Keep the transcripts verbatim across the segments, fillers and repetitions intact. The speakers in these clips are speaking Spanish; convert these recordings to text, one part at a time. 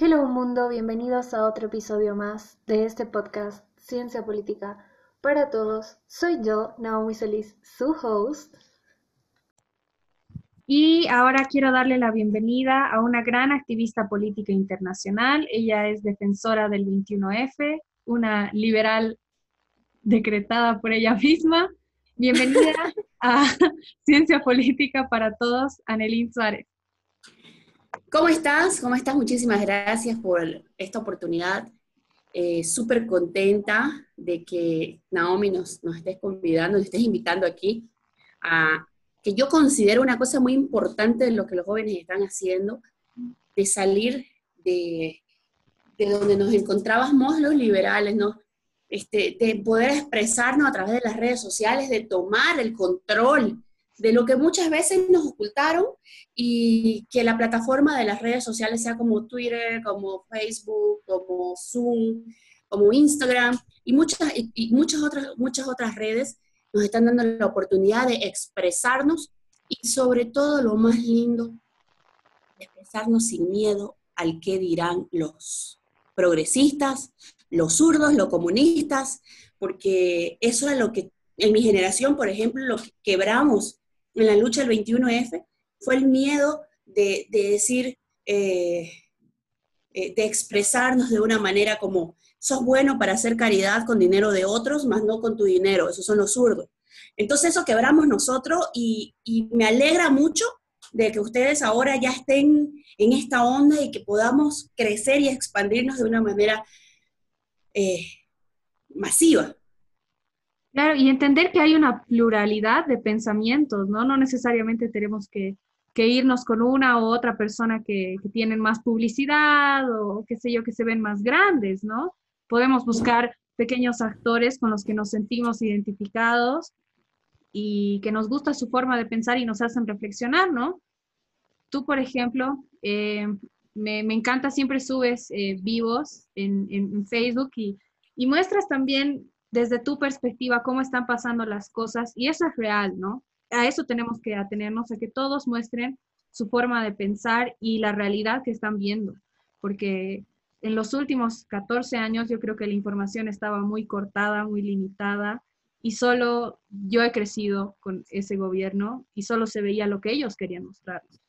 Hello mundo, bienvenidos a otro episodio más de este podcast Ciencia Política para Todos. Soy yo, Naomi Solís, su host. Y ahora quiero darle la bienvenida a una gran activista política internacional. Ella es defensora del veintiuno F, una liberal decretada por ella misma. Bienvenida a Ciencia Política para Todos, Anelín Suárez. ¿Cómo estás? ¿Cómo estás? Muchísimas gracias por esta oportunidad. Eh, Súper contenta de que Naomi nos, nos estés convidando, nos estés invitando aquí a que yo considero una cosa muy importante de lo que los jóvenes están haciendo, de salir de, de donde nos encontrábamos los liberales, ¿no? Este, de poder expresarnos a través de las redes sociales, de tomar el control de lo que muchas veces nos ocultaron, y que la plataforma de las redes sociales sea como Twitter, como Facebook, como Zoom, como Instagram, y muchas, y, y muchas, otras, muchas otras redes nos están dando la oportunidad de expresarnos, y sobre todo lo más lindo, de expresarnos sin miedo al qué dirán los progresistas, los zurdos, los comunistas, porque eso era lo que en mi generación, por ejemplo, lo que quebramos en la lucha del veintiuno F fue el miedo de, de decir, eh, eh, de expresarnos de una manera como, sos bueno para hacer caridad con dinero de otros, más no con tu dinero, esos son los zurdos. Entonces eso quebramos nosotros, y, y me alegra mucho de que ustedes ahora ya estén en esta onda y que podamos crecer y expandirnos de una manera eh, masiva. Claro, y entender que hay una pluralidad de pensamientos, ¿no? No necesariamente tenemos que, que irnos con una u otra persona que, que tienen más publicidad o qué sé yo, que se ven más grandes, ¿no? Podemos buscar pequeños actores con los que nos sentimos identificados y que nos gusta su forma de pensar y nos hacen reflexionar, ¿no? Tú, por ejemplo, eh, me, me encanta, siempre subes eh, vivos en, en Facebook y, y muestras también desde tu perspectiva, cómo están pasando las cosas, y eso es real, ¿no? A eso tenemos que atenernos, a que todos muestren su forma de pensar y la realidad que están viendo, porque en los últimos catorce años yo creo que la información estaba muy cortada, muy limitada, y solo yo he crecido con ese gobierno, y solo se veía lo que ellos querían mostrarnos.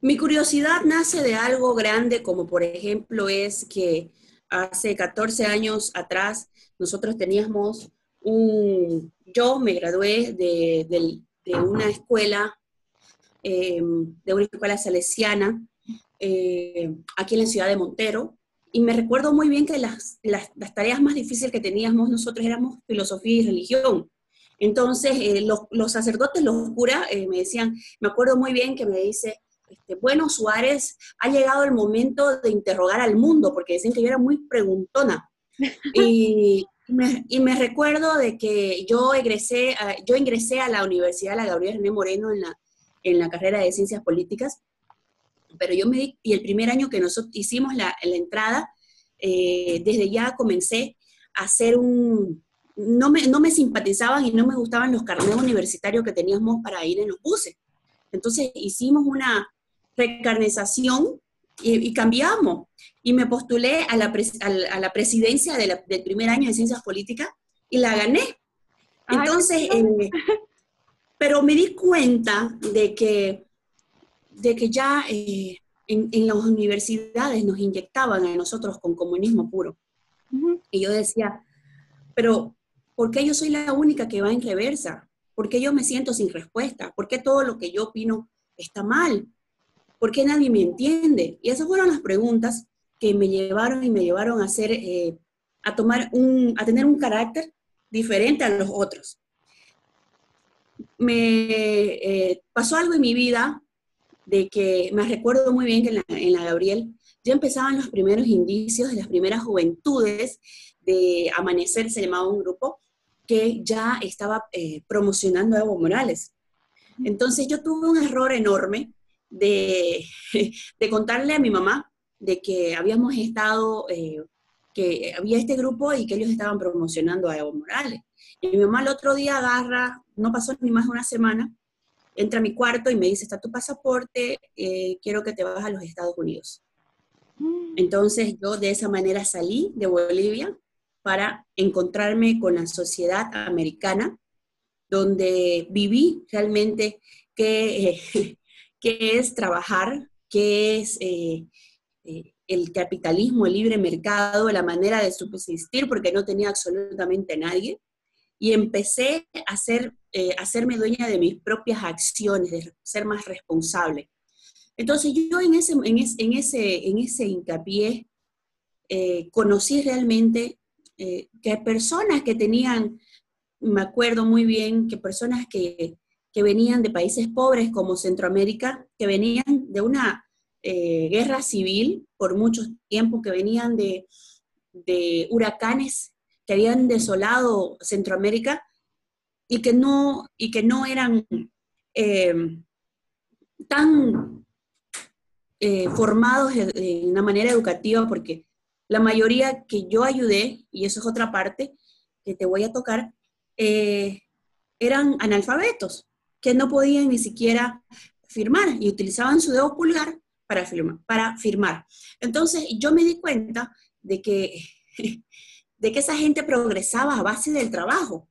Mi curiosidad nace de algo grande, como por ejemplo es que hace catorce años atrás, nosotros teníamos un... Yo me gradué de, de, de una escuela, eh, de una escuela salesiana, eh, aquí en la ciudad de Montero, y me recuerdo muy bien que las, las, las tareas más difíciles que teníamos nosotros éramos filosofía y religión. Entonces, eh, los, los sacerdotes, los curas, eh, me decían, me acuerdo muy bien que me dice... Este, bueno, Suárez, ha llegado el momento de interrogar al mundo, porque dicen que yo era muy preguntona. Y me, y me recuerdo de que yo egresé, a, yo ingresé a la Universidad La Gabriela René Moreno en la, en la carrera de Ciencias Políticas, pero yo me di, y el primer año que nosotros hicimos la, la entrada, eh, desde ya comencé a hacer un... No me, no me simpatizaban y no me gustaban los carnets universitarios que teníamos para ir en los buses. Entonces hicimos una recarnización y, y cambiamos. Y me postulé a la, pres, a la, a la presidencia de la, del primer año de Ciencias Políticas y la gané. Entonces, Ay, eh, pero me di cuenta de que, de que ya eh, en, en las universidades nos inyectaban a nosotros con comunismo puro. Uh-huh. Y yo decía, pero ¿por qué yo soy la única que va en reversa? ¿Por qué yo me siento sin respuesta? ¿Por qué todo lo que yo opino está mal? ¿Por qué nadie me entiende? Y esas fueron las preguntas que me llevaron y me llevaron a hacer, eh, a tomar un, a tener un carácter diferente a los otros. Me eh, pasó algo en mi vida de que me recuerdo muy bien que en la, en la Gabriel ya empezaban los primeros indicios de las primeras juventudes de Amanecer, se llamaba un grupo, que ya estaba eh, promocionando a Evo Morales. Entonces yo tuve un error enorme de, de contarle a mi mamá de que habíamos estado, eh, que había este grupo y que ellos estaban promocionando a Evo Morales. Y mi mamá el otro día agarra, no pasó ni más de una semana, entra a mi cuarto y me dice, está tu pasaporte, eh, quiero que te vayas a los Estados Unidos. Entonces yo de esa manera salí de Bolivia para encontrarme con la sociedad americana, donde viví realmente qué, eh, qué es trabajar, qué es eh, eh, el capitalismo, el libre mercado, la manera de subsistir, porque no tenía absolutamente nadie. Y empecé a, ser, eh, a hacerme dueña de mis propias acciones, de ser más responsable. Entonces yo en ese, en ese, en ese, en ese hincapié eh, conocí realmente eh, que personas que tenían, me acuerdo muy bien, que personas que, que venían de países pobres como Centroamérica, que venían de una eh, guerra civil por muchos tiempos, que venían de, de huracanes que habían desolado Centroamérica y que no, y que no eran eh, tan eh, formados en, en una manera educativa, porque la mayoría que yo ayudé, y eso es otra parte que te voy a tocar, eh, eran analfabetos, que no podían ni siquiera firmar, y utilizaban su dedo pulgar para, firma, para firmar. Entonces yo me di cuenta de que... de que esa gente progresaba a base del trabajo,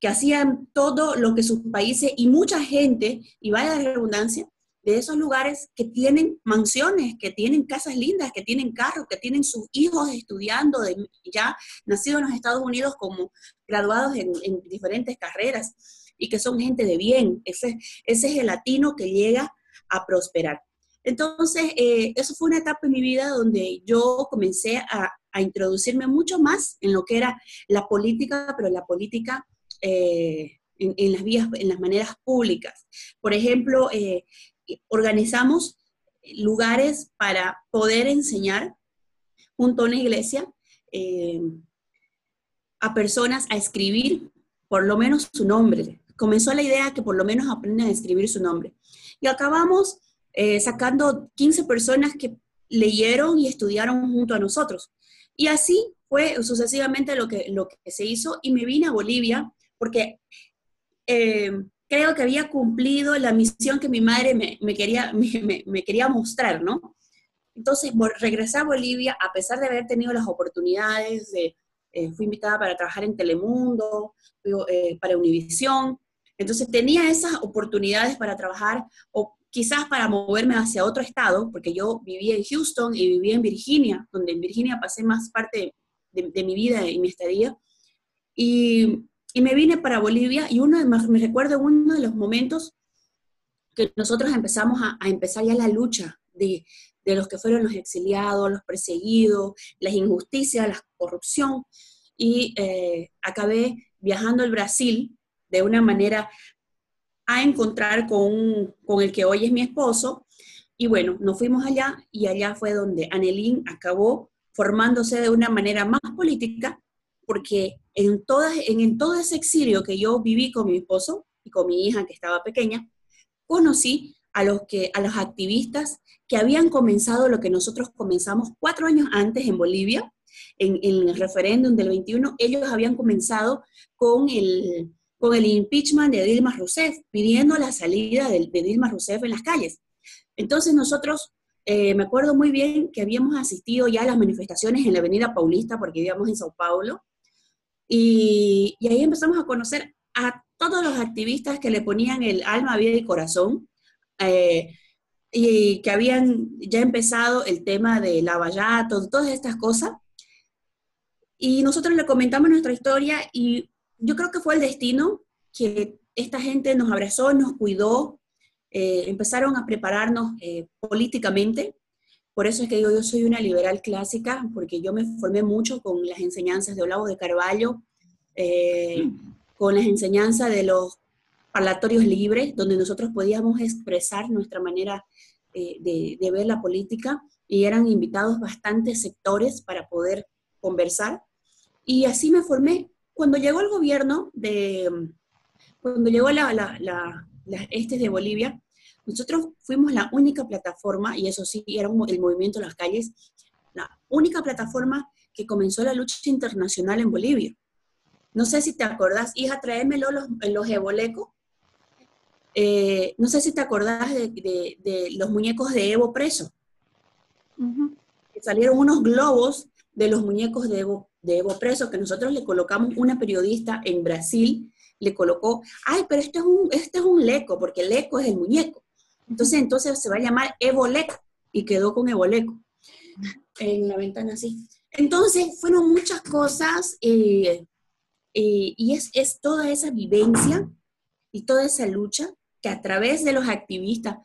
que hacían todo lo que sus países, y mucha gente, y vaya la redundancia, de esos lugares que tienen mansiones, que tienen casas lindas, que tienen carros, que tienen sus hijos estudiando, de, ya nacidos en los Estados Unidos como graduados en, en diferentes carreras, y que son gente de bien. Ese, ese es el latino que llega a prosperar. Entonces, eh, eso fue una etapa en mi vida donde yo comencé a, a introducirme mucho más en lo que era la política, pero la política eh, en, en las vías, en las maneras públicas. Por ejemplo, eh, organizamos lugares para poder enseñar junto a una iglesia eh, a personas a escribir por lo menos su nombre. Comenzó la idea que por lo menos aprendan a escribir su nombre. Y acabamos... Eh, sacando quince personas que leyeron y estudiaron junto a nosotros. Y así fue sucesivamente lo que, lo que se hizo, y me vine a Bolivia porque eh, creo que había cumplido la misión que mi madre me, me, quería, me, me quería mostrar, ¿no? Entonces regresé a Bolivia a pesar de haber tenido las oportunidades, de, eh, fui invitada para trabajar en Telemundo, fui, eh, para Univisión, entonces tenía esas oportunidades para trabajar, o quizás para moverme hacia otro estado, porque yo vivía en Houston y vivía en Virginia, donde en Virginia pasé más parte de, de, de mi vida y mi estadía, y, y me vine para Bolivia, y uno de, me recuerdo uno de los momentos que nosotros empezamos a, a empezar ya la lucha de, de los que fueron los exiliados, los perseguidos, las injusticias, la corrupción, y eh, acabé viajando al Brasil de una manera... a encontrar con, con el que hoy es mi esposo, y bueno, nos fuimos allá, y allá fue donde Anelín acabó formándose de una manera más política, porque en, todas, en, en todo ese exilio que yo viví con mi esposo y con mi hija que estaba pequeña, conocí a los, que, a los activistas que habían comenzado lo que nosotros comenzamos cuatro años antes en Bolivia, en, en el referéndum del veintiuno, ellos habían comenzado con el... con el impeachment de Dilma Rousseff, pidiendo la salida de, de Dilma Rousseff en las calles. Entonces nosotros, eh, me acuerdo muy bien que habíamos asistido ya a las manifestaciones en la Avenida Paulista, porque vivíamos en Sao Paulo, y, y ahí empezamos a conocer a todos los activistas que le ponían el alma, vida y corazón, eh, y que habían ya empezado el tema de Lava Jato, todas estas cosas, y nosotros le comentamos nuestra historia, y yo creo que fue el destino, que esta gente nos abrazó, nos cuidó, eh, empezaron a prepararnos eh, políticamente. Por eso es que digo, yo soy una liberal clásica, porque yo me formé mucho con las enseñanzas de Olavo de Carvalho, eh, con las enseñanzas de los parlatorios libres, donde nosotros podíamos expresar nuestra manera eh, de, de ver la política, y eran invitados bastantes sectores para poder conversar. Y así me formé. Cuando llegó el gobierno, de, cuando llegó la, la, la, la este de Bolivia, nosotros fuimos la única plataforma, y eso sí, era un, el movimiento de las calles, la única plataforma que comenzó la lucha internacional en Bolivia. No sé si te acordás, hija, tráemelo los, los Evo Leco. Eh, no sé si te acordás de, de, de los muñecos de Evo preso. Uh-huh. salieron unos globos de los muñecos de Evo, de Evo presos, que nosotros le colocamos, una periodista en Brasil le colocó, ay, pero este es un, este es un Leco, porque Leco es el muñeco. Entonces, entonces se va a llamar Evo Leco, y quedó con Evo Leco en la ventana así. Entonces, fueron muchas cosas, eh, eh, y es, es toda esa vivencia y toda esa lucha que a través de los activistas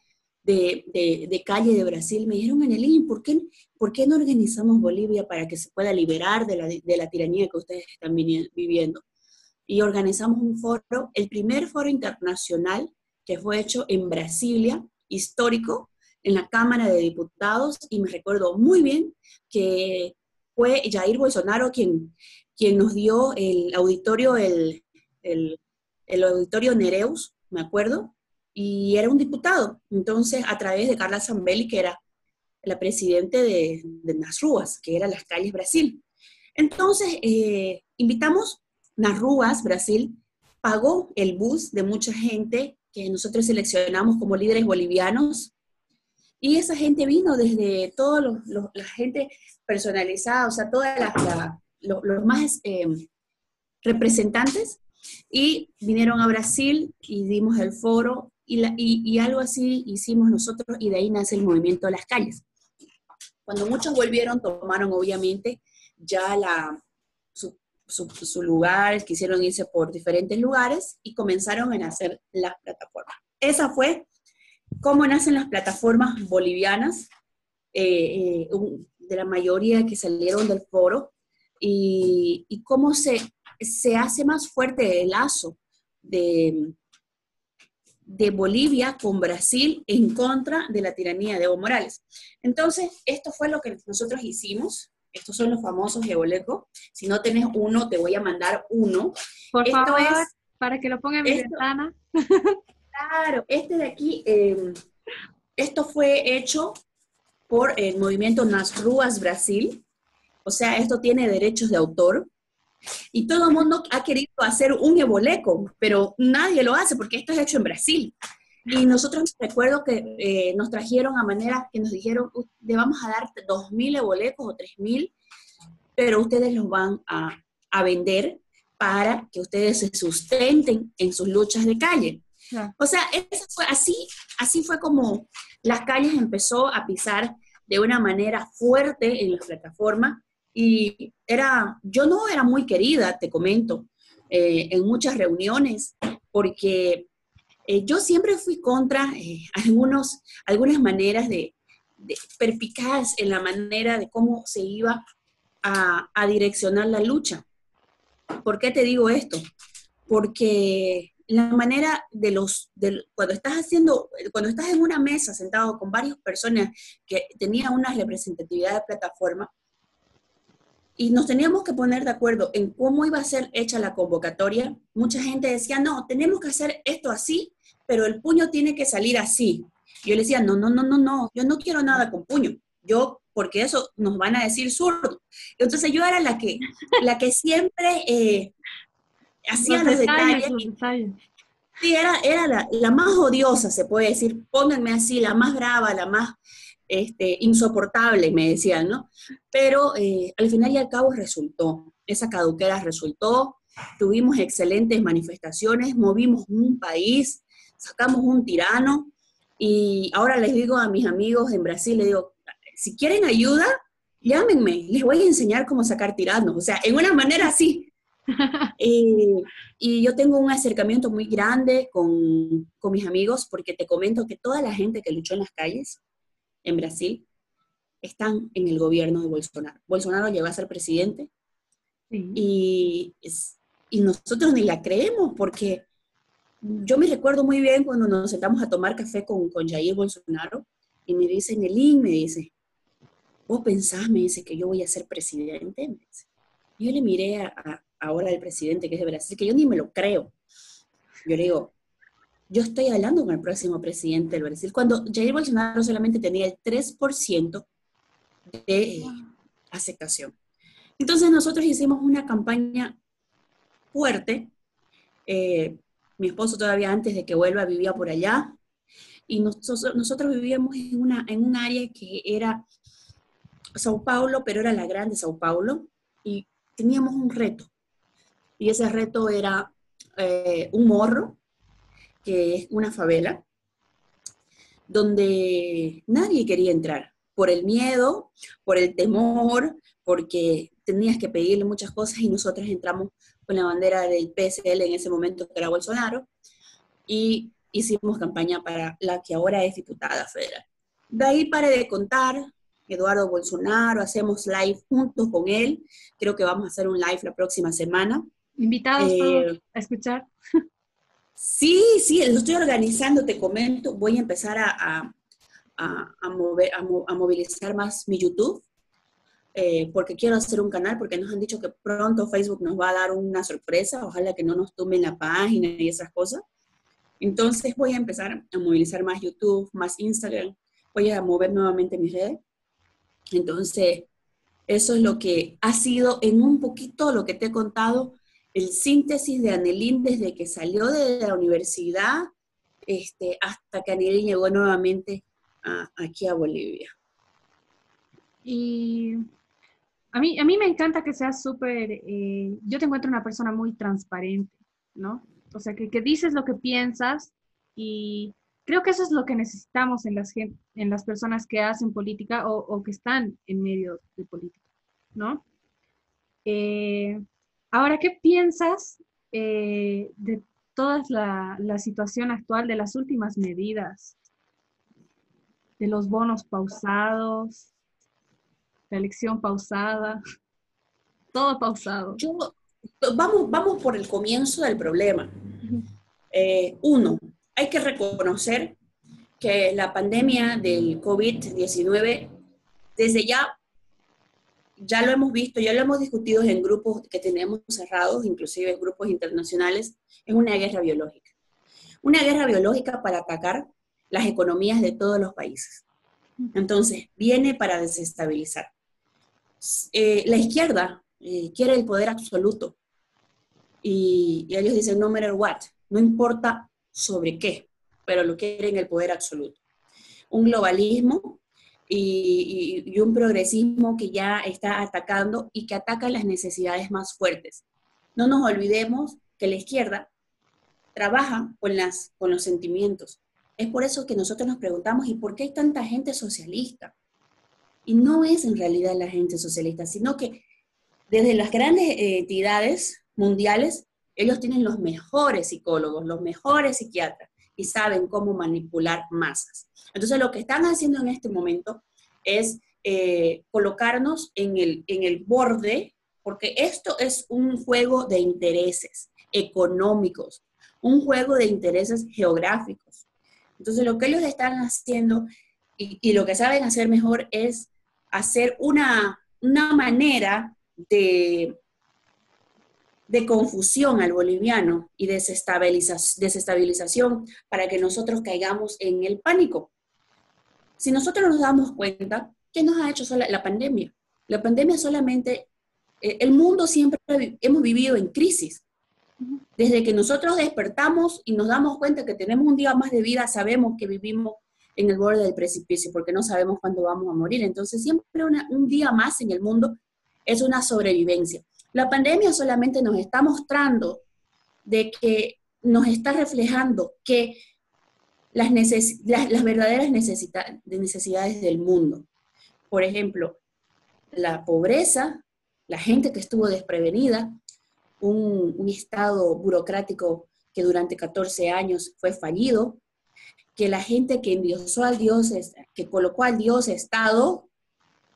de, de, de calle de Brasil me dijeron, Anelín, ¿por qué, ¿por qué no organizamos Bolivia para que se pueda liberar de la, de la tiranía que ustedes están viviendo? Y organizamos un foro, el primer foro internacional que fue hecho en Brasilia, histórico, en la Cámara de Diputados, y me recuerdo muy bien que fue Jair Bolsonaro quien, quien nos dio el auditorio, el, el, el auditorio Nereus, me acuerdo, y era un diputado. Entonces, a través de Carla Zambelli, que era la presidente de, de Nas Ruas, que era las calles Brasil. Entonces, eh, invitamos Nas Ruas, Brasil, pagó el bus de mucha gente que nosotros seleccionamos como líderes bolivianos, y esa gente vino desde todos los, los, la gente personalizada, o sea, todos los, los más eh, representantes, y vinieron a Brasil y dimos el foro, y, la, y, y algo así hicimos nosotros, y de ahí nace el movimiento de las calles. Cuando muchos volvieron, tomaron obviamente ya la, su, su, su lugar, quisieron irse por diferentes lugares y comenzaron a hacer las plataformas. Esa fue cómo nacen las plataformas bolivianas, eh, eh, de la mayoría que salieron del foro, y, y cómo se, se hace más fuerte el lazo de, de Bolivia con Brasil en contra de la tiranía de Evo Morales. Entonces, esto fue lo que nosotros hicimos. Estos son los famosos Evo Leco. Si no tenés uno, te voy a mandar uno. Por esto favor, es, para que lo ponga en esto, mi ventana. Claro, este de aquí, eh, esto fue hecho por el movimiento Nas Ruas Brasil. O sea, esto tiene derechos de autor. Y todo el mundo ha querido hacer un Evo Leco, pero nadie lo hace porque esto es hecho en Brasil. Y nosotros recuerdo que eh, nos trajeron a manera que nos dijeron, le vamos a dar dos mil Evo Lecos o tres mil, pero ustedes los van a, a vender para que ustedes se sustenten en sus luchas de calle. Ah. O sea, eso fue, así, así fue como las calles empezó a pisar de una manera fuerte en las plataformas. Y era, yo no era muy querida, te comento, eh, en muchas reuniones, porque eh, yo siempre fui contra eh, algunos, algunas maneras de, de perpicaz en la manera de cómo se iba a, a direccionar la lucha. ¿Por qué te digo esto? Porque la manera de los, de, cuando estás haciendo, cuando estás en una mesa sentado con varias personas que tenían una representatividad de plataforma, y nos teníamos que poner de acuerdo en cómo iba a ser hecha la convocatoria. Mucha gente decía, no, tenemos que hacer esto así, pero el puño tiene que salir así. Yo le decía, no, no, no, no, no, yo no quiero nada con puño. Yo, porque eso nos van a decir zurdo. Entonces yo era la que, la que siempre eh, hacía los, los detalles. Los detalles. Sí, era, era la, la más odiosa, se puede decir, pónganme así, la más brava, la más... Este, insoportable, me decían, ¿no? Pero eh, al final y al cabo resultó, esa caduquera resultó, tuvimos excelentes manifestaciones, movimos un país, sacamos un tirano, y ahora les digo a mis amigos en Brasil, les digo, si quieren ayuda, llámenme, les voy a enseñar cómo sacar tiranos, o sea, en una manera así. eh, y yo tengo un acercamiento muy grande con, con mis amigos, porque te comento que toda la gente que luchó en las calles, en Brasil, están en el gobierno de Bolsonaro. Bolsonaro llegó a ser presidente, sí. y, y nosotros ni la creemos, porque yo me recuerdo muy bien cuando nos sentamos a tomar café con, con Jair Bolsonaro, y me dice, Nelín, me dice, ¿vos pensás, me dice, que yo voy a ser presidente? Me dice. Yo le miré a, a, ahora al presidente que es de Brasil, que yo ni me lo creo. Yo le digo, yo estoy hablando con el próximo presidente del Brasil. Cuando Jair Bolsonaro solamente tenía el tres por ciento de aceptación. Entonces nosotros hicimos una campaña fuerte. Eh, mi esposo todavía antes de que vuelva vivía por allá. Y nosotros, nosotros vivíamos en, una, en un área que era Sao Paulo, pero era la grande Sao Paulo, y teníamos un reto. Y ese reto era eh, un morro, que es una favela, donde nadie quería entrar, por el miedo, por el temor, porque tenías que pedirle muchas cosas, y nosotros entramos con la bandera del P S L en ese momento, que era Bolsonaro, y hicimos campaña para la que ahora es diputada federal. De ahí para de contar, Eduardo Bolsonaro, hacemos live juntos con él, creo que vamos a hacer un live la próxima semana. Invitados eh, todos a escuchar. Sí, sí, lo estoy organizando, te comento, voy a empezar a, a, a, a, mover, a, a movilizar más mi YouTube, eh, porque quiero hacer un canal, porque nos han dicho que pronto Facebook nos va a dar una sorpresa, ojalá que no nos tumben la página y esas cosas. Entonces voy a empezar a movilizar más YouTube, más Instagram, voy a mover nuevamente mis redes. Entonces, eso es lo que ha sido en un poquito lo que te he contado, el síntesis de Anelín desde que salió de la universidad este, hasta que Anelín llegó nuevamente a, aquí a Bolivia. Y a mí, a mí me encanta que seas súper, eh, yo te encuentro una persona muy transparente, ¿no? O sea, que, que dices lo que piensas y creo que eso es lo que necesitamos en las, en las personas que hacen política o, o que están en medio de política, ¿no? Eh, Ahora, ¿qué piensas eh, de toda la, la situación actual, de las últimas medidas, de los bonos pausados, la elección pausada, todo pausado? Yo, vamos, vamos por el comienzo del problema. Eh, uno, hay que reconocer que la pandemia del COVID diecinueve, desde ya, ya lo hemos visto, ya lo hemos discutido en grupos que tenemos cerrados, inclusive en grupos internacionales, es una guerra biológica. Una guerra biológica para atacar las economías de todos los países. Entonces, viene para desestabilizar. Eh, la izquierda eh, quiere el poder absoluto. Y, y ellos dicen, no matter what, no importa sobre qué, pero lo quieren el poder absoluto. Un globalismo Y, y, y un progresismo que ya está atacando y que ataca las necesidades más fuertes. No nos olvidemos que la izquierda trabaja con, las, con los sentimientos. Es por eso que nosotros nos preguntamos, ¿y por qué hay tanta gente socialista? Y no es en realidad la gente socialista, sino que desde las grandes entidades mundiales, ellos tienen los mejores psicólogos, los mejores psiquiatras, y saben cómo manipular masas. Entonces lo que están haciendo en este momento es eh, colocarnos en el, en el borde, porque esto es un juego de intereses económicos, un juego de intereses geográficos. Entonces lo que ellos están haciendo y, y lo que saben hacer mejor es hacer una, una manera de, de confusión al boliviano y desestabilización, desestabilización para que nosotros caigamos en el pánico. Si nosotros nos damos cuenta, ¿qué nos ha hecho sola la pandemia? La pandemia solamente, eh, el mundo siempre hemos vivido en crisis. Desde que nosotros despertamos y nos damos cuenta que tenemos un día más de vida, sabemos que vivimos en el borde del precipicio, porque no sabemos cuándo vamos a morir. Entonces siempre una, un día más en el mundo es una sobrevivencia. La pandemia solamente nos está mostrando de que nos está reflejando que las, neces las, las verdaderas necesidad necesidades del mundo. Por ejemplo, la pobreza, la gente que estuvo desprevenida, un, un estado burocrático que durante catorce años fue fallido, que la gente que endiosó al Dios, que colocó al Dios Estado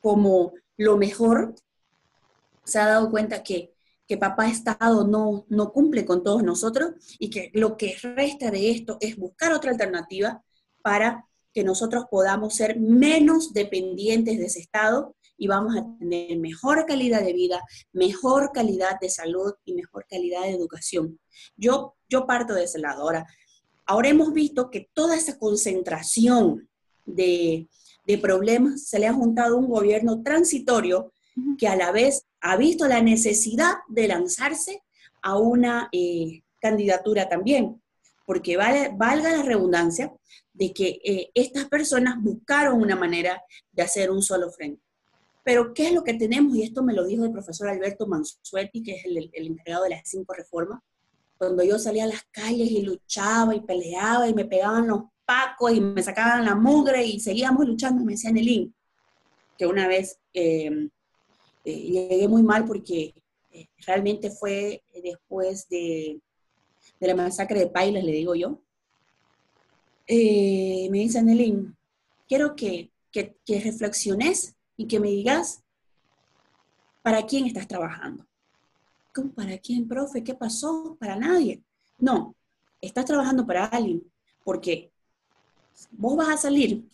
como lo mejor, se ha dado cuenta que, que papá Estado no, no cumple con todos nosotros y que lo que resta de esto es buscar otra alternativa para que nosotros podamos ser menos dependientes de ese Estado y vamos a tener mejor calidad de vida, mejor calidad de salud y mejor calidad de educación. Yo, yo parto de ese lado. Ahora, ahora hemos visto que toda esa concentración de, de problemas se le ha juntado a un gobierno transitorio que a la vez ha visto la necesidad de lanzarse a una eh, candidatura también, porque vale, valga la redundancia de que eh, estas personas buscaron una manera de hacer un solo frente. Pero ¿qué es lo que tenemos? Y esto me lo dijo el profesor Alberto Mansueto, que es el, el encargado de las cinco reformas. Cuando yo salía a las calles y luchaba y peleaba y me pegaban los pacos y me sacaban la mugre y seguíamos luchando, me decía Anelín, que una vez eh, eh, llegué muy mal porque eh, realmente fue después de, de la masacre de Pailas, le digo yo. Eh, me dice Anelín, quiero que, que, que reflexiones y que me digas para quién estás trabajando. ¿Cómo para quién, profe? ¿Qué pasó? Para nadie. No, estás trabajando para alguien, porque vos vas a salir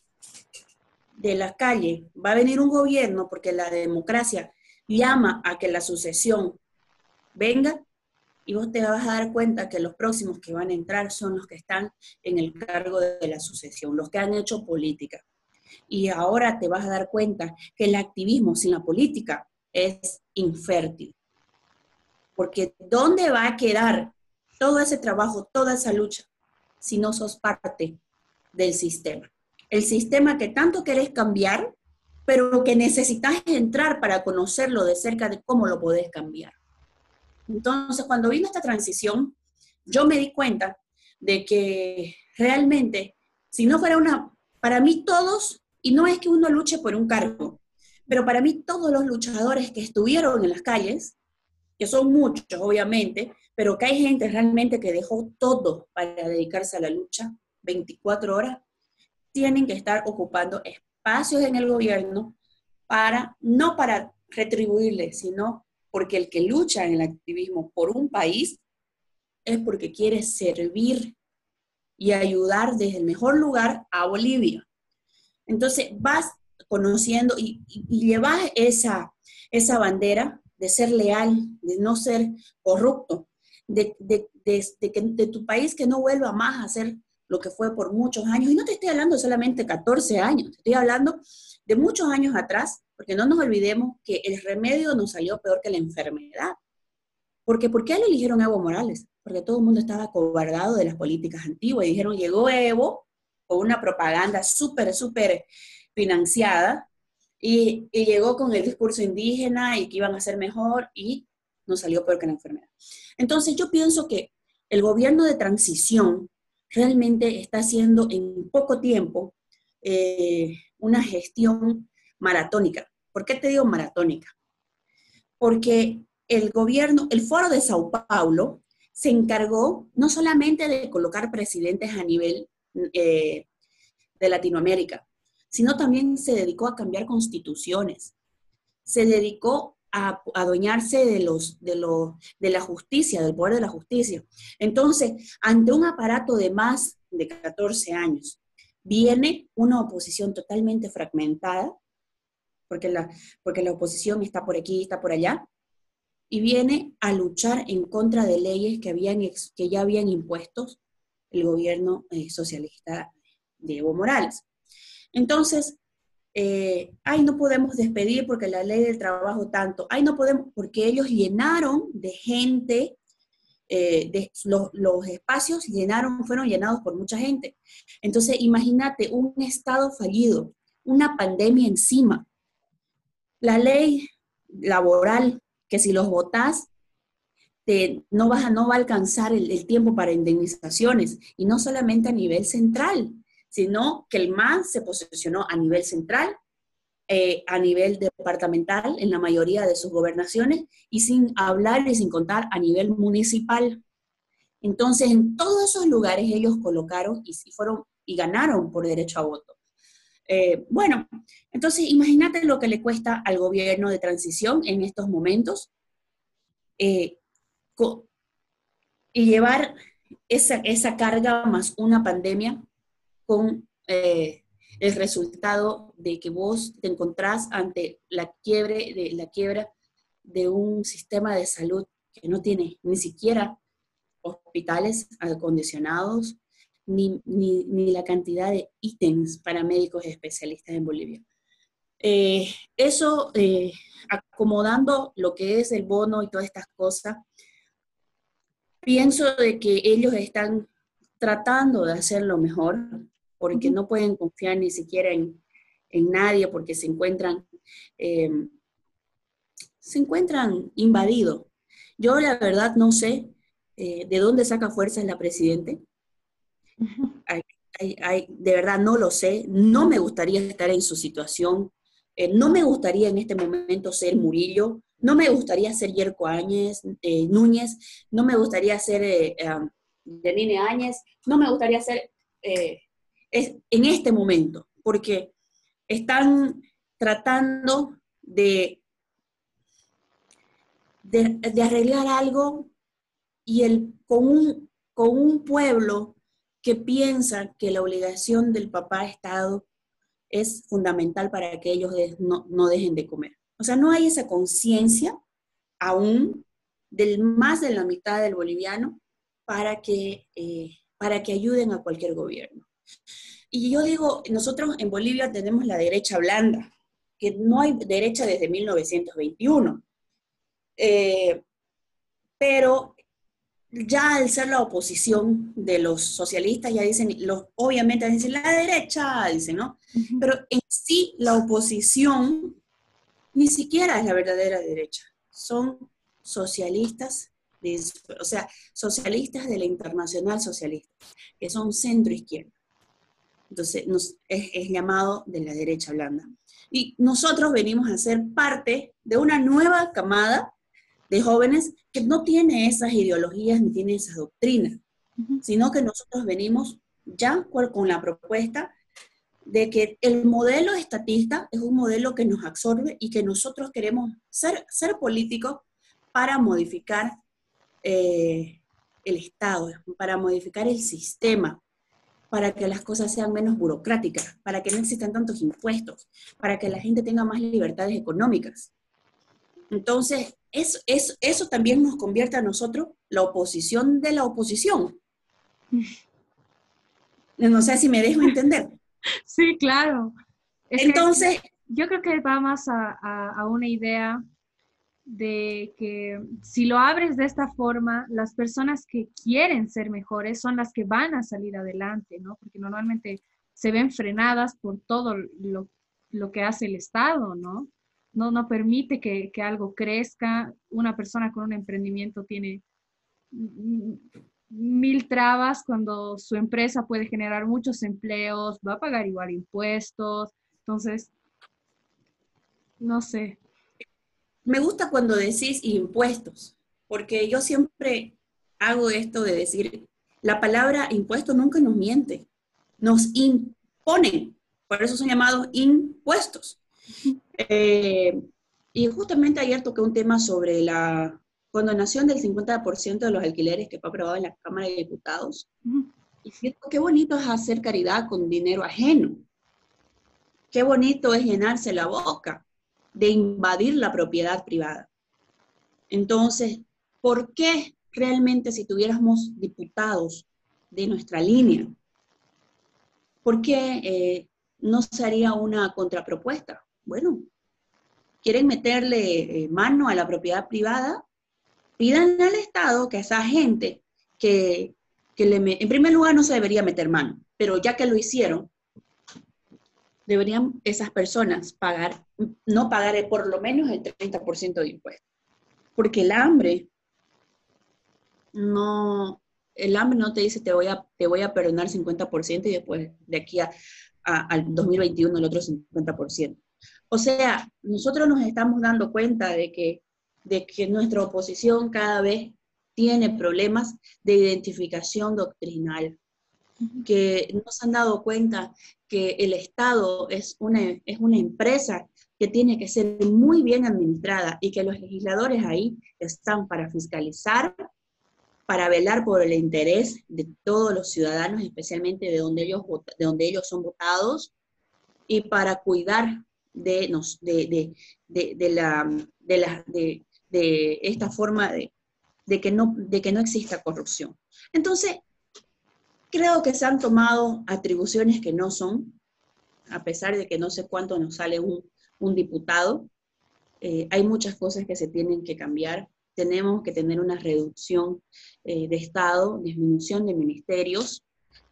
de la calle, va a venir un gobierno, porque la democracia llama a que la sucesión venga, y vos te vas a dar cuenta que los próximos que van a entrar son los que están en el cargo de la sucesión, los que han hecho política. Y ahora te vas a dar cuenta que el activismo sin la política es infértil. Porque ¿dónde va a quedar todo ese trabajo, toda esa lucha, si no sos parte del sistema? El sistema que tanto querés cambiar, pero que necesitas entrar para conocerlo de cerca de cómo lo podés cambiar. Entonces, cuando vino esta transición, yo me di cuenta de que realmente, si no fuera una... Para mí todos, y no es que uno luche por un cargo, pero para mí todos los luchadores que estuvieron en las calles, que son muchos obviamente, pero que hay gente realmente que dejó todo para dedicarse a la lucha veinticuatro horas, tienen que estar ocupando espacios en el gobierno para, no para retribuirle, sino porque el que lucha en el activismo por un país es porque quiere servir y ayudar desde el mejor lugar a Bolivia. Entonces vas conociendo y, y, y llevas esa, esa bandera de ser leal, de no ser corrupto, de, de, de, de, que, de tu país que no vuelva más a ser lo que fue por muchos años. Y no te estoy hablando solamente catorce años, te estoy hablando de muchos años atrás, porque no nos olvidemos que el remedio nos salió peor que la enfermedad. Porque, ¿por qué le eligieron a Evo Morales? Porque todo el mundo estaba acobardado de las políticas antiguas. Y dijeron, llegó Evo con una propaganda súper, súper financiada, y, y llegó con el discurso indígena y que iban a ser mejor, y no salió peor que la enfermedad. Entonces yo pienso que el gobierno de transición realmente está haciendo en poco tiempo eh, una gestión maratónica. ¿Por qué te digo maratónica? Porque el gobierno, el Foro de Sao Paulo, se encargó no solamente de colocar presidentes a nivel eh, de Latinoamérica, sino también se dedicó a cambiar constituciones, se dedicó a adueñarse de, los, de, los, de la justicia, del poder de la justicia. Entonces, ante un aparato de más de catorce años, viene una oposición totalmente fragmentada, porque la, porque la oposición está por aquí, está por allá, y viene a luchar en contra de leyes que, habían, que ya habían impuestos el gobierno eh, socialista de Evo Morales. Entonces, eh, ay, no podemos despedir porque la ley del trabajo tanto, ay, no podemos, porque ellos llenaron de gente, eh, de, los, los espacios llenaron, fueron llenados por mucha gente. Entonces, imagínate un estado fallido, una pandemia encima, la ley laboral, que si los votás, te, no, vas a, no va a alcanzar el, el tiempo para indemnizaciones, y no solamente a nivel central, sino que el M A S se posicionó a nivel central, eh, a nivel departamental, en la mayoría de sus gobernaciones, y sin hablar y sin contar a nivel municipal. Entonces, en todos esos lugares ellos colocaron y, fueron, y ganaron por derecho a voto. Eh, bueno, entonces imagínate lo que le cuesta al gobierno de transición en estos momentos eh, y llevar esa, esa carga más una pandemia con eh, el resultado de que vos te encontrás ante la, quiebre de, la quiebra de un sistema de salud que no tiene ni siquiera hospitales acondicionados, Ni, ni, ni la cantidad de ítems para médicos especialistas en Bolivia. Eh, eso, eh, acomodando lo que es el bono y todas estas cosas, pienso de que ellos están tratando de hacerlo mejor, porque no pueden confiar ni siquiera en, en nadie, porque se encuentran eh, se encuentran invadidos. Yo la verdad no sé eh, de dónde saca fuerzas la presidente. Ay, ay, ay, de verdad no lo sé. No me gustaría estar en su situación. Eh, no me gustaría en este momento ser Murillo. No me gustaría ser Yerko Áñez, eh, Núñez. No me gustaría ser eh, um, Yanine Áñez. No me gustaría ser eh, es, en este momento. Porque están tratando de... De, de arreglar algo y el, con, un, con un pueblo que piensa que la obligación del papá Estado es fundamental para que ellos de, no, no dejen de comer. O sea, no hay esa conciencia aún del más de la mitad del boliviano para que, eh, para que ayuden a cualquier gobierno. Y yo digo, nosotros en Bolivia tenemos la derecha blanda, que no hay derecha desde mil novecientos veintiuno. Eh, pero ya al ser la oposición de los socialistas, ya dicen, los, obviamente dicen la derecha, dicen, ¿no? Uh-huh. Pero en sí la oposición ni siquiera es la verdadera derecha, son socialistas, de, o sea, socialistas de la Internacional Socialista, que son centro izquierda. Entonces nos, es, es llamado de la derecha blanda. Y nosotros venimos a ser parte de una nueva camada de jóvenes que no tiene esas ideologías ni tiene esas doctrinas, uh-huh, sino que nosotros venimos ya con la propuesta de que el modelo estatista es un modelo que nos absorbe y que nosotros queremos ser, ser políticos para modificar eh, el Estado, para modificar el sistema, para que las cosas sean menos burocráticas, para que no existan tantos impuestos, para que la gente tenga más libertades económicas. Entonces, eso, eso, eso también nos convierte a nosotros la oposición de la oposición. No sé si me dejo entender. Sí, claro. Es Entonces... Yo creo que va más a, a, a una idea de que si lo abres de esta forma, las personas que quieren ser mejores son las que van a salir adelante, ¿no? Porque normalmente se ven frenadas por todo lo, lo que hace el Estado, ¿no? No, no permite que, que algo crezca. Una persona con un emprendimiento tiene mil trabas cuando su empresa puede generar muchos empleos, va a pagar igual impuestos. Entonces, no sé. Me gusta cuando decís impuestos, porque yo siempre hago esto de decir, la palabra impuesto nunca nos miente, nos imponen, por eso son llamados impuestos. Eh, y justamente ayer toqué un tema sobre la condonación del cincuenta por ciento de los alquileres que fue aprobado en la Cámara de Diputados. Y siento qué bonito es hacer caridad con dinero ajeno, qué bonito es llenarse la boca de invadir la propiedad privada. Entonces, ¿por qué realmente si tuviéramos diputados de nuestra línea, por qué eh, no se haría una contrapropuesta? Bueno, ¿quieren meterle eh, mano a la propiedad privada? Pidan al Estado que esa gente que, que le me, en primer lugar no se debería meter mano, pero ya que lo hicieron, deberían esas personas pagar, no pagar por lo menos el treinta por ciento de impuestos. Porque el hambre no, el hambre no te dice te voy a, te voy a perdonar cincuenta por ciento y después de aquí a, a, al dos mil veintiuno el otro cincuenta por ciento. O sea, nosotros nos estamos dando cuenta de que, de que nuestra oposición cada vez tiene problemas de identificación doctrinal, que no se han dado cuenta que el Estado es una, es una empresa que tiene que ser muy bien administrada y que los legisladores ahí están para fiscalizar, para velar por el interés de todos los ciudadanos, especialmente de donde ellos, vota, de donde ellos son votados, y para cuidar de, nos, de, de, de, de, la, de, la, de, de esta forma de, de, que no, de que no exista corrupción. Entonces, creo que se han tomado atribuciones que no son, a pesar de que no sé cuánto nos sale un, un diputado. Eh, hay muchas cosas que se tienen que cambiar. Tenemos que tener una reducción eh, de Estado, disminución de ministerios,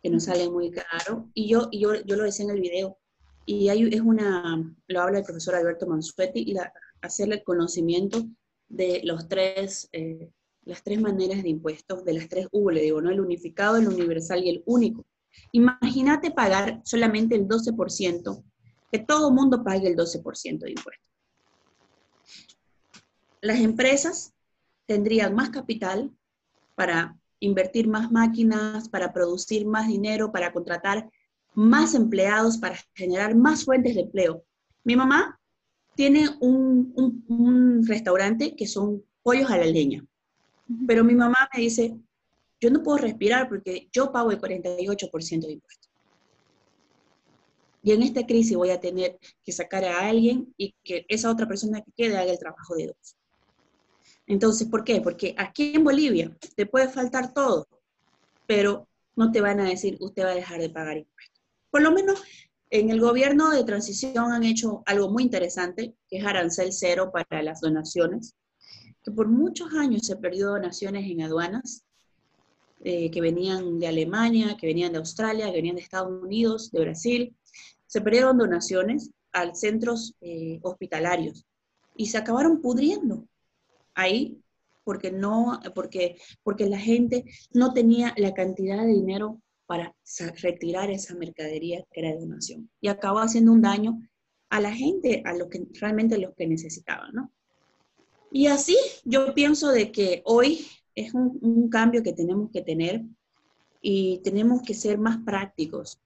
que nos sale muy caro. Y yo, y yo, yo lo decía en el video, Y hay, es una, lo habla el profesor Alberto Mansueto, y la, hacerle el conocimiento de los tres, eh, las tres maneras de impuestos, de las tres U, le digo, ¿no? El unificado, el universal y el único. Imagínate pagar solamente el doce por ciento, que todo mundo pague el doce por ciento de impuestos. Las empresas tendrían más capital para invertir más máquinas, para producir más dinero, para contratar más empleados, para generar más fuentes de empleo. Mi mamá tiene un, un, un restaurante que son pollos a la leña, pero mi mamá me dice, yo no puedo respirar porque yo pago el cuarenta y ocho por ciento de impuestos. Y en esta crisis voy a tener que sacar a alguien y que esa otra persona que quede haga el trabajo de dos. Entonces, ¿por qué? Porque aquí en Bolivia te puede faltar todo, pero no te van a decir, usted va a dejar de pagar impuestos. Por lo menos en el gobierno de transición han hecho algo muy interesante, que es arancel cero para las donaciones, que por muchos años se perdió donaciones en aduanas, eh, que venían de Alemania, que venían de Australia, que venían de Estados Unidos, de Brasil. Se perdieron donaciones a centros eh, hospitalarios y se acabaron pudriendo ahí, porque, no, porque, porque la gente no tenía la cantidad de dinero para retirar esa mercadería que era de donación. Y acabó haciendo un daño a la gente, a los que realmente los que necesitaban, ¿no? Y así yo pienso de que hoy es un, un cambio que tenemos que tener y tenemos que ser más prácticos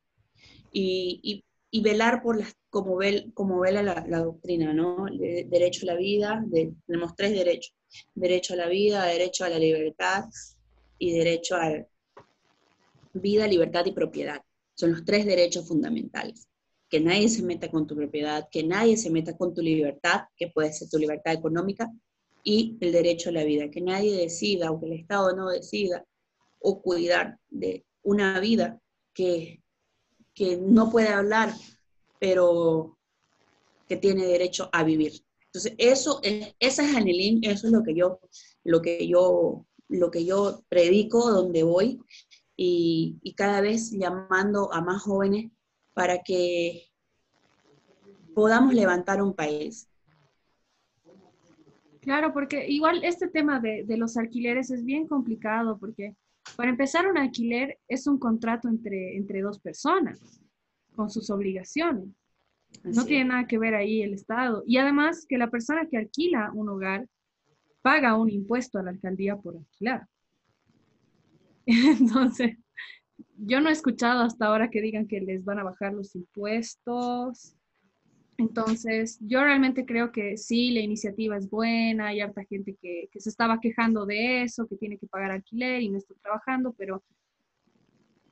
y, y, y velar por las, como, vel, como vela la, la doctrina, ¿no? De, derecho a la vida, de, tenemos tres derechos. Derecho a la vida, derecho a la libertad y derecho a la vida, libertad y propiedad. Son los tres derechos fundamentales. Que nadie se meta con tu propiedad, que nadie se meta con tu libertad, que puede ser tu libertad económica, y el derecho a la vida. Que nadie decida, o que el Estado no decida, o cuidar de una vida que, que no puede hablar, pero que tiene derecho a vivir. Entonces, eso es, esa es Anelín, eso es lo que yo, lo que yo, lo que yo predico, donde voy, y, y cada vez llamando a más jóvenes para que podamos levantar un país. Claro, porque igual este tema de, de los alquileres es bien complicado, porque para empezar un alquiler es un contrato entre, entre dos personas, con sus obligaciones. No tiene nada que ver ahí el Estado. Y además que la persona que alquila un hogar paga un impuesto a la alcaldía por alquilar. Entonces, yo no he escuchado hasta ahora que digan que les van a bajar los impuestos. Entonces, yo realmente creo que sí, la iniciativa es buena, hay harta gente que, que se estaba quejando de eso, que tiene que pagar alquiler y no está trabajando, pero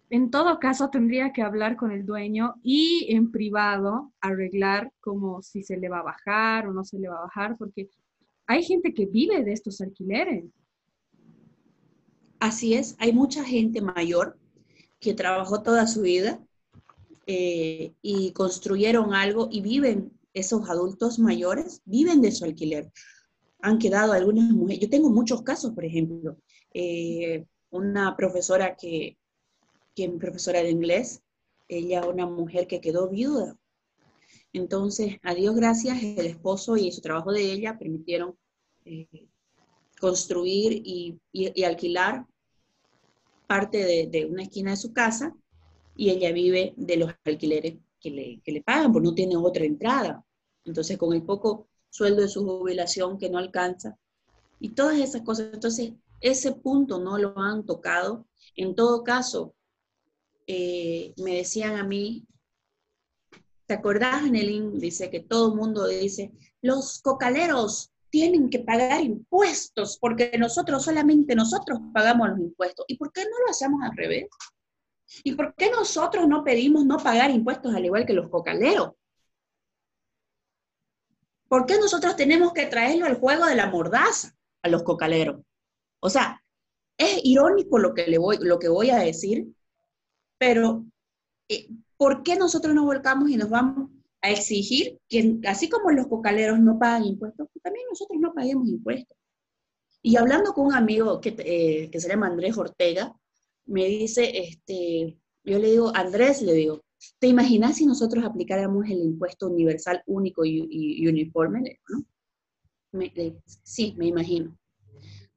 en todo caso, tendría que hablar con el dueño y en privado arreglar como si se le va a bajar o no se le va a bajar, porque hay gente que vive de estos alquileres. Así es, hay mucha gente mayor que trabajó toda su vida eh, y construyeron algo y viven, esos adultos mayores viven de su alquiler. Han quedado algunas mujeres, yo tengo muchos casos, por ejemplo, eh, una profesora que... que es profesora de inglés, ella es una mujer que quedó viuda. Entonces, a Dios gracias, el esposo y su trabajo de ella permitieron eh, construir y, y, y alquilar parte de, de una esquina de su casa, y ella vive de los alquileres que le, que le pagan, porque no tiene otra entrada. Entonces, con el poco sueldo de su jubilación que no alcanza, y todas esas cosas. Entonces, ese punto no lo han tocado. En todo caso, Eh, me decían a mí, ¿te acordás, Anelín? Dice que todo el mundo dice, los cocaleros tienen que pagar impuestos, porque nosotros, solamente nosotros pagamos los impuestos. ¿Y por qué no lo hacemos al revés? ¿Y por qué nosotros no pedimos no pagar impuestos al igual que los cocaleros? ¿Por qué nosotros tenemos que traerlo al juego de la mordaza a los cocaleros? O sea, es irónico lo que, le voy, lo que voy a decir, pero eh, ¿por qué nosotros nos volcamos y nos vamos a exigir que así como los cocaleros no pagan impuestos, pues también nosotros no paguemos impuestos? Y hablando con un amigo que, eh, que se llama Andrés Ortega, me dice, este, yo le digo, Andrés, le digo, ¿Te imaginas si nosotros aplicáramos el impuesto universal único y, y, y uniforme? ¿No? Me, de, sí, me imagino.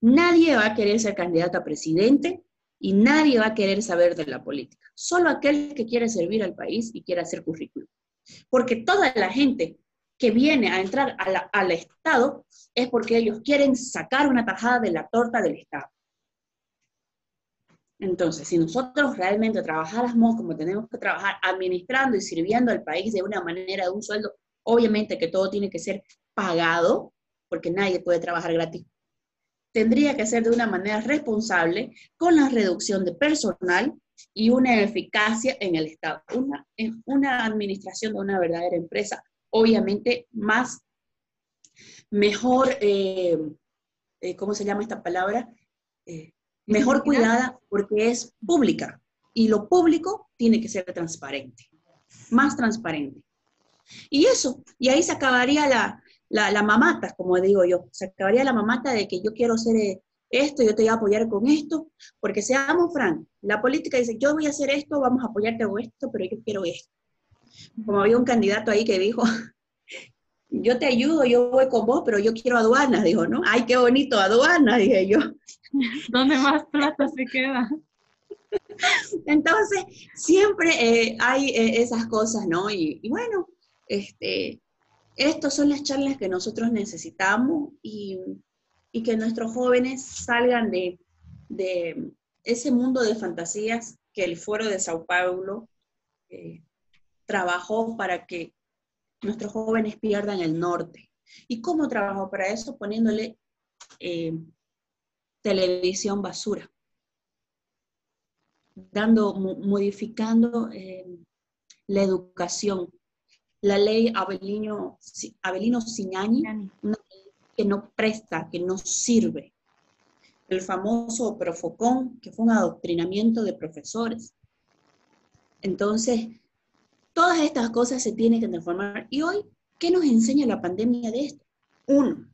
Nadie va a querer ser candidato a presidente y nadie va a querer saber de la política. Solo aquel que quiere servir al país y quiere hacer currículum. Porque toda la gente que viene a entrar a la, al Estado es porque ellos quieren sacar una tajada de la torta del Estado. Entonces, si nosotros realmente trabajáramos como tenemos que trabajar, administrando y sirviendo al país de una manera, de un sueldo, obviamente que todo tiene que ser pagado, porque nadie puede trabajar gratis. Tendría que ser de una manera responsable, con la reducción de personal y una eficacia en el Estado. Una, una administración de una verdadera empresa, obviamente más, mejor, eh, eh, ¿cómo se llama esta palabra? Eh, Mejor cuidada porque es pública. Y lo público tiene que ser transparente. Más transparente. Y eso, y ahí se acabaría la, la, la mamata, como digo yo. Se acabaría la mamata de que yo quiero hacer esto, yo te voy a apoyar con esto. Porque seamos francos, la política dice, yo voy a hacer esto, vamos a apoyarte con esto, pero yo quiero esto. Como había un candidato ahí que dijo, yo te ayudo, yo voy con vos, pero yo quiero aduanas, dijo, ¿no? Ay, qué bonito, aduanas, dije yo. ¿Dónde más plata se queda? Entonces, siempre eh, hay eh, esas cosas, ¿no? Y, y bueno, este, estas son las charlas que nosotros necesitamos y, y que nuestros jóvenes salgan de, de ese mundo de fantasías que el Foro de Sao Paulo eh, trabajó para que nuestros jóvenes pierdan el norte. ¿Y cómo trabajó para eso? Poniéndole... Eh, televisión basura, dando, modificando eh, la educación. La ley Abelino, Abelino Siñani, una ley que no presta, que no sirve. El famoso Profocón, que fue un adoctrinamiento de profesores. Entonces, todas estas cosas se tienen que transformar. Y hoy, ¿qué nos enseña la pandemia de esto? Uno,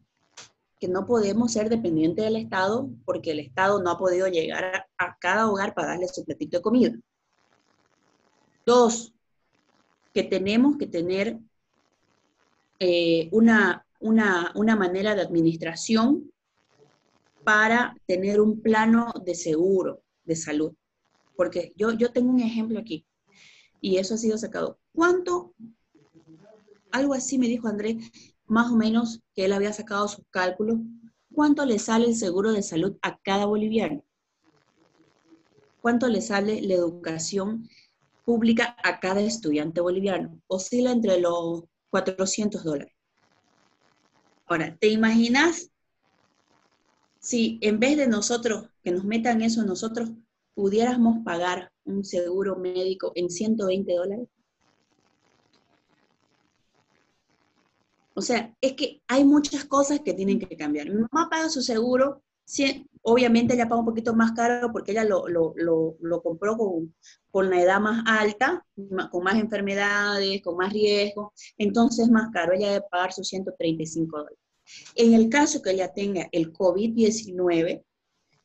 que no podemos ser dependientes del Estado porque el Estado no ha podido llegar a, a cada hogar para darle su platito de comida. Dos, que tenemos que tener eh, una, una, una manera de administración para tener un plano de seguro, de salud. Porque yo, yo tengo un ejemplo aquí, y eso ha sido sacado. ¿Cuánto? Algo así me dijo Andrés, más o menos, que él había sacado sus cálculos, ¿cuánto le sale el seguro de salud a cada boliviano? ¿Cuánto le sale la educación pública a cada estudiante boliviano? Oscila entre los cuatrocientos dólares. Ahora, ¿te imaginas si en vez de nosotros, que nos metan eso nosotros, pudiéramos pagar un seguro médico en ciento veinte dólares? O sea, es que hay muchas cosas que tienen que cambiar. Mi mamá paga su seguro, sí, obviamente ella paga un poquito más caro porque ella lo, lo, lo, lo compró con, con la edad más alta, con más enfermedades, con más riesgo, entonces más caro, ella debe pagar sus ciento treinta y cinco dólares. En el caso que ella tenga el COVID diecinueve,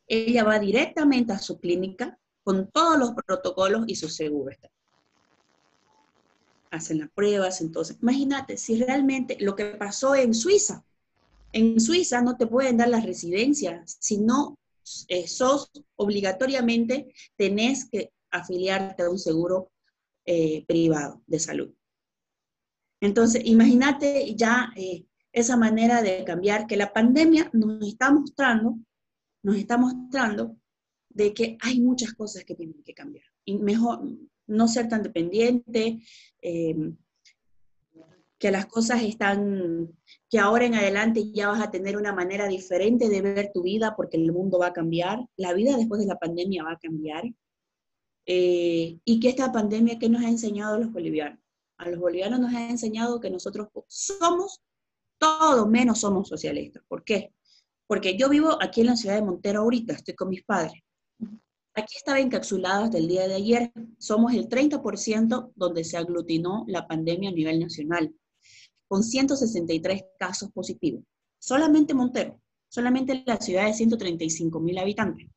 ella va directamente a su clínica con todos los protocolos y su seguro está. Hacen las pruebas, entonces, imagínate, si realmente lo que pasó en Suiza, en Suiza no te pueden dar la residencia, si no eh, sos obligatoriamente, tenés que afiliarte a un seguro eh, privado de salud. Entonces, imagínate ya eh, esa manera de cambiar, que la pandemia nos está mostrando, nos está mostrando de que hay muchas cosas que tienen que cambiar, y mejor... no ser tan dependiente, eh, que las cosas están, que ahora en adelante ya vas a tener una manera diferente de ver tu vida porque el mundo va a cambiar, la vida después de la pandemia va a cambiar, eh, y que esta pandemia, ¿qué nos ha enseñado a los bolivianos? A los bolivianos nos ha enseñado que nosotros somos, todos menos somos socialistas. ¿Por qué? Porque yo vivo aquí en la ciudad de Montero ahorita, estoy con mis padres. Aquí estaba encapsulado hasta el día de ayer, somos el treinta por ciento donde se aglutinó la pandemia a nivel nacional, con ciento sesenta y tres casos positivos. Solamente Montero, solamente la ciudad de ciento treinta y cinco mil habitantes.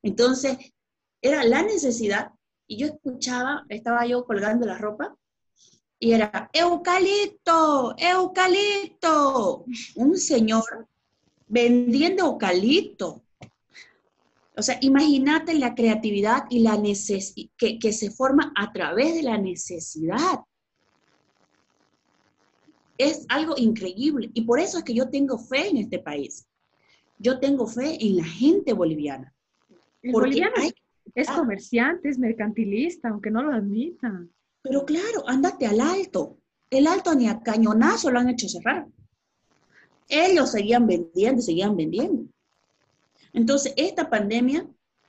Entonces, era la necesidad y yo escuchaba, estaba yo colgando la ropa, y era, eucalipto, eucalipto, un señor vendiendo eucalipto. O sea, imagínate la creatividad y la necesi- que, que se forma a través de la necesidad. Es algo increíble, y por eso es que yo tengo fe en este país. Yo tengo fe en la gente boliviana. El boliviano hay... es comerciante, es mercantilista, aunque no lo admitan. Pero claro, ándate al Alto. El Alto ni a cañonazo lo han hecho cerrar. Ellos seguían vendiendo, seguían vendiendo. Entonces, esta pandemia,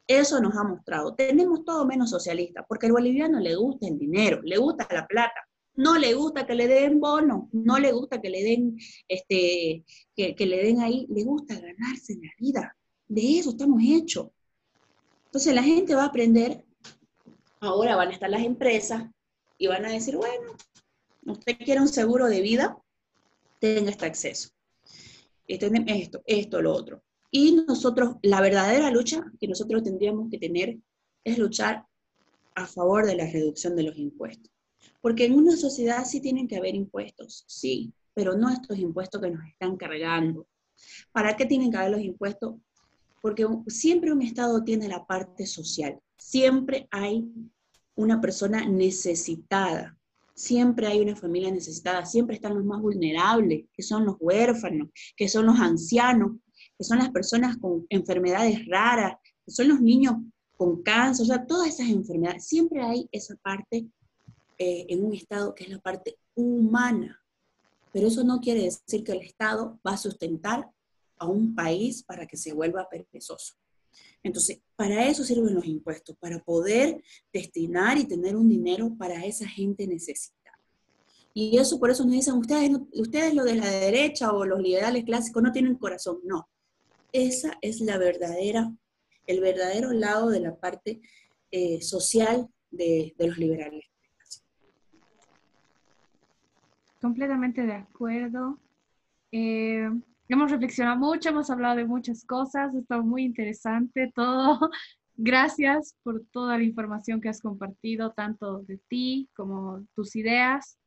eso nos ha mostrado. Tenemos todo menos socialista, porque al boliviano le gusta el dinero, le gusta la plata. No le gusta que le den bonos, no le gusta que le den, este, que, que le den ahí, le gusta ganarse la vida. De eso estamos hechos. Entonces la gente va a aprender, ahora van a estar las empresas y van a decir, bueno, usted quiere un seguro de vida, tenga este acceso. Esto, esto, lo otro. Y nosotros, la verdadera lucha que nosotros tendríamos que tener es luchar a favor de la reducción de los impuestos. Porque en una sociedad sí tienen que haber impuestos, sí, pero no estos impuestos que nos están cargando. ¿Para qué tienen que haber los impuestos? Porque siempre un Estado tiene la parte social, siempre hay una persona necesitada, siempre hay una familia necesitada, siempre están los más vulnerables, que son los huérfanos, que son los ancianos, que son las personas con enfermedades raras, que son los niños con cáncer, o sea, todas esas enfermedades, siempre hay esa parte eh, en un Estado que es la parte humana, pero eso no quiere decir que el Estado va a sustentar a un país para que se vuelva perezoso. Entonces, para eso sirven los impuestos, para poder destinar y tener un dinero para esa gente necesitada. Y eso por eso nos dicen, ustedes, no, ustedes lo de la derecha o los liberales clásicos no tienen corazón. No, esa es la verdadera, el verdadero lado de la parte eh, social de, de los liberales. Completamente de acuerdo. Eh... Hemos reflexionado mucho, hemos hablado de muchas cosas, ha estado muy interesante todo. Gracias por toda la información que has compartido, tanto de ti como tus ideas.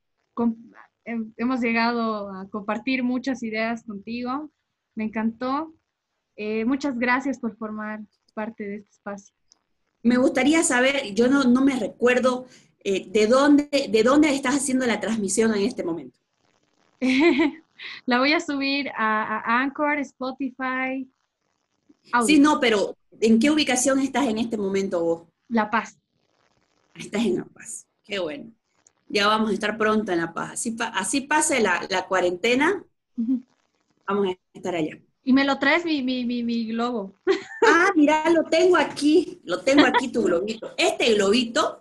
Hemos llegado a compartir muchas ideas contigo, me encantó. Eh, muchas gracias por formar parte de este espacio. Me gustaría saber, yo no, no me recuerdo eh, de dónde, de dónde estás haciendo la transmisión en este momento. La voy a subir a, a Anchor, Spotify. Audio. Sí, no, pero ¿en qué ubicación estás en este momento vos? La Paz. Estás en La Paz, qué bueno. Ya vamos a estar pronto en La Paz. Así, así pase la, la cuarentena, uh-huh. Vamos a estar allá. Y me lo traes mi, mi, mi, mi globo. Ah, mirá, lo tengo aquí, lo tengo aquí tu globito. Este globito...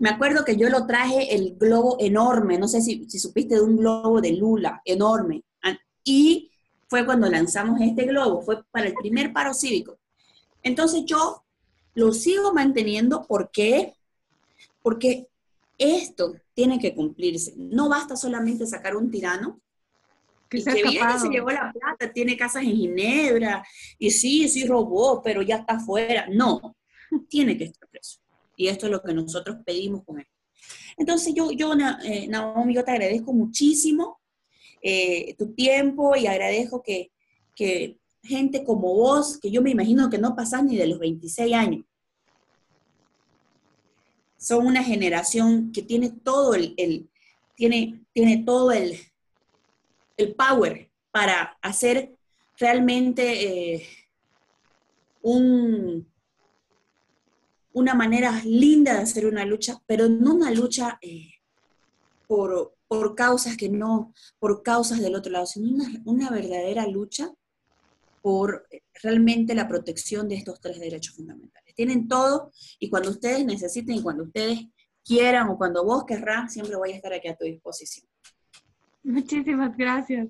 Me acuerdo que yo lo traje, el globo enorme, no sé si, si supiste de un globo de Lula, enorme. Y fue cuando lanzamos este globo, fue para el primer paro cívico. Entonces yo lo sigo manteniendo, ¿por qué? Porque esto tiene que cumplirse. No basta solamente sacar un tirano, que, y que viene y se llevó la plata, tiene casas en Ginebra, y sí, sí robó, pero ya está afuera. No, tiene que estar preso. Y esto es lo que nosotros pedimos con él. Entonces yo, yo eh, Naomi, yo te agradezco muchísimo eh, tu tiempo y agradezco que, que gente como vos, que yo me imagino que no pasás ni de los veintiséis años, son una generación que tiene todo el, el, tiene, tiene todo el, el power para hacer realmente eh, un... una manera linda de hacer una lucha, pero no una lucha eh, por, por causas que no, por causas del otro lado, sino una, una verdadera lucha por realmente la protección de estos tres derechos fundamentales. Tienen todo, y cuando ustedes necesiten, y cuando ustedes quieran, o cuando vos querrás, siempre voy a estar aquí a tu disposición. Muchísimas gracias.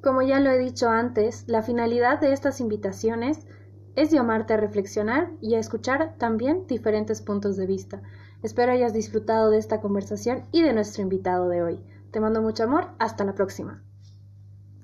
Como ya lo he dicho antes, la finalidad de estas invitaciones es llamarte a reflexionar y a escuchar también diferentes puntos de vista. Espero hayas disfrutado de esta conversación y de nuestro invitado de hoy. Te mando mucho amor, hasta la próxima.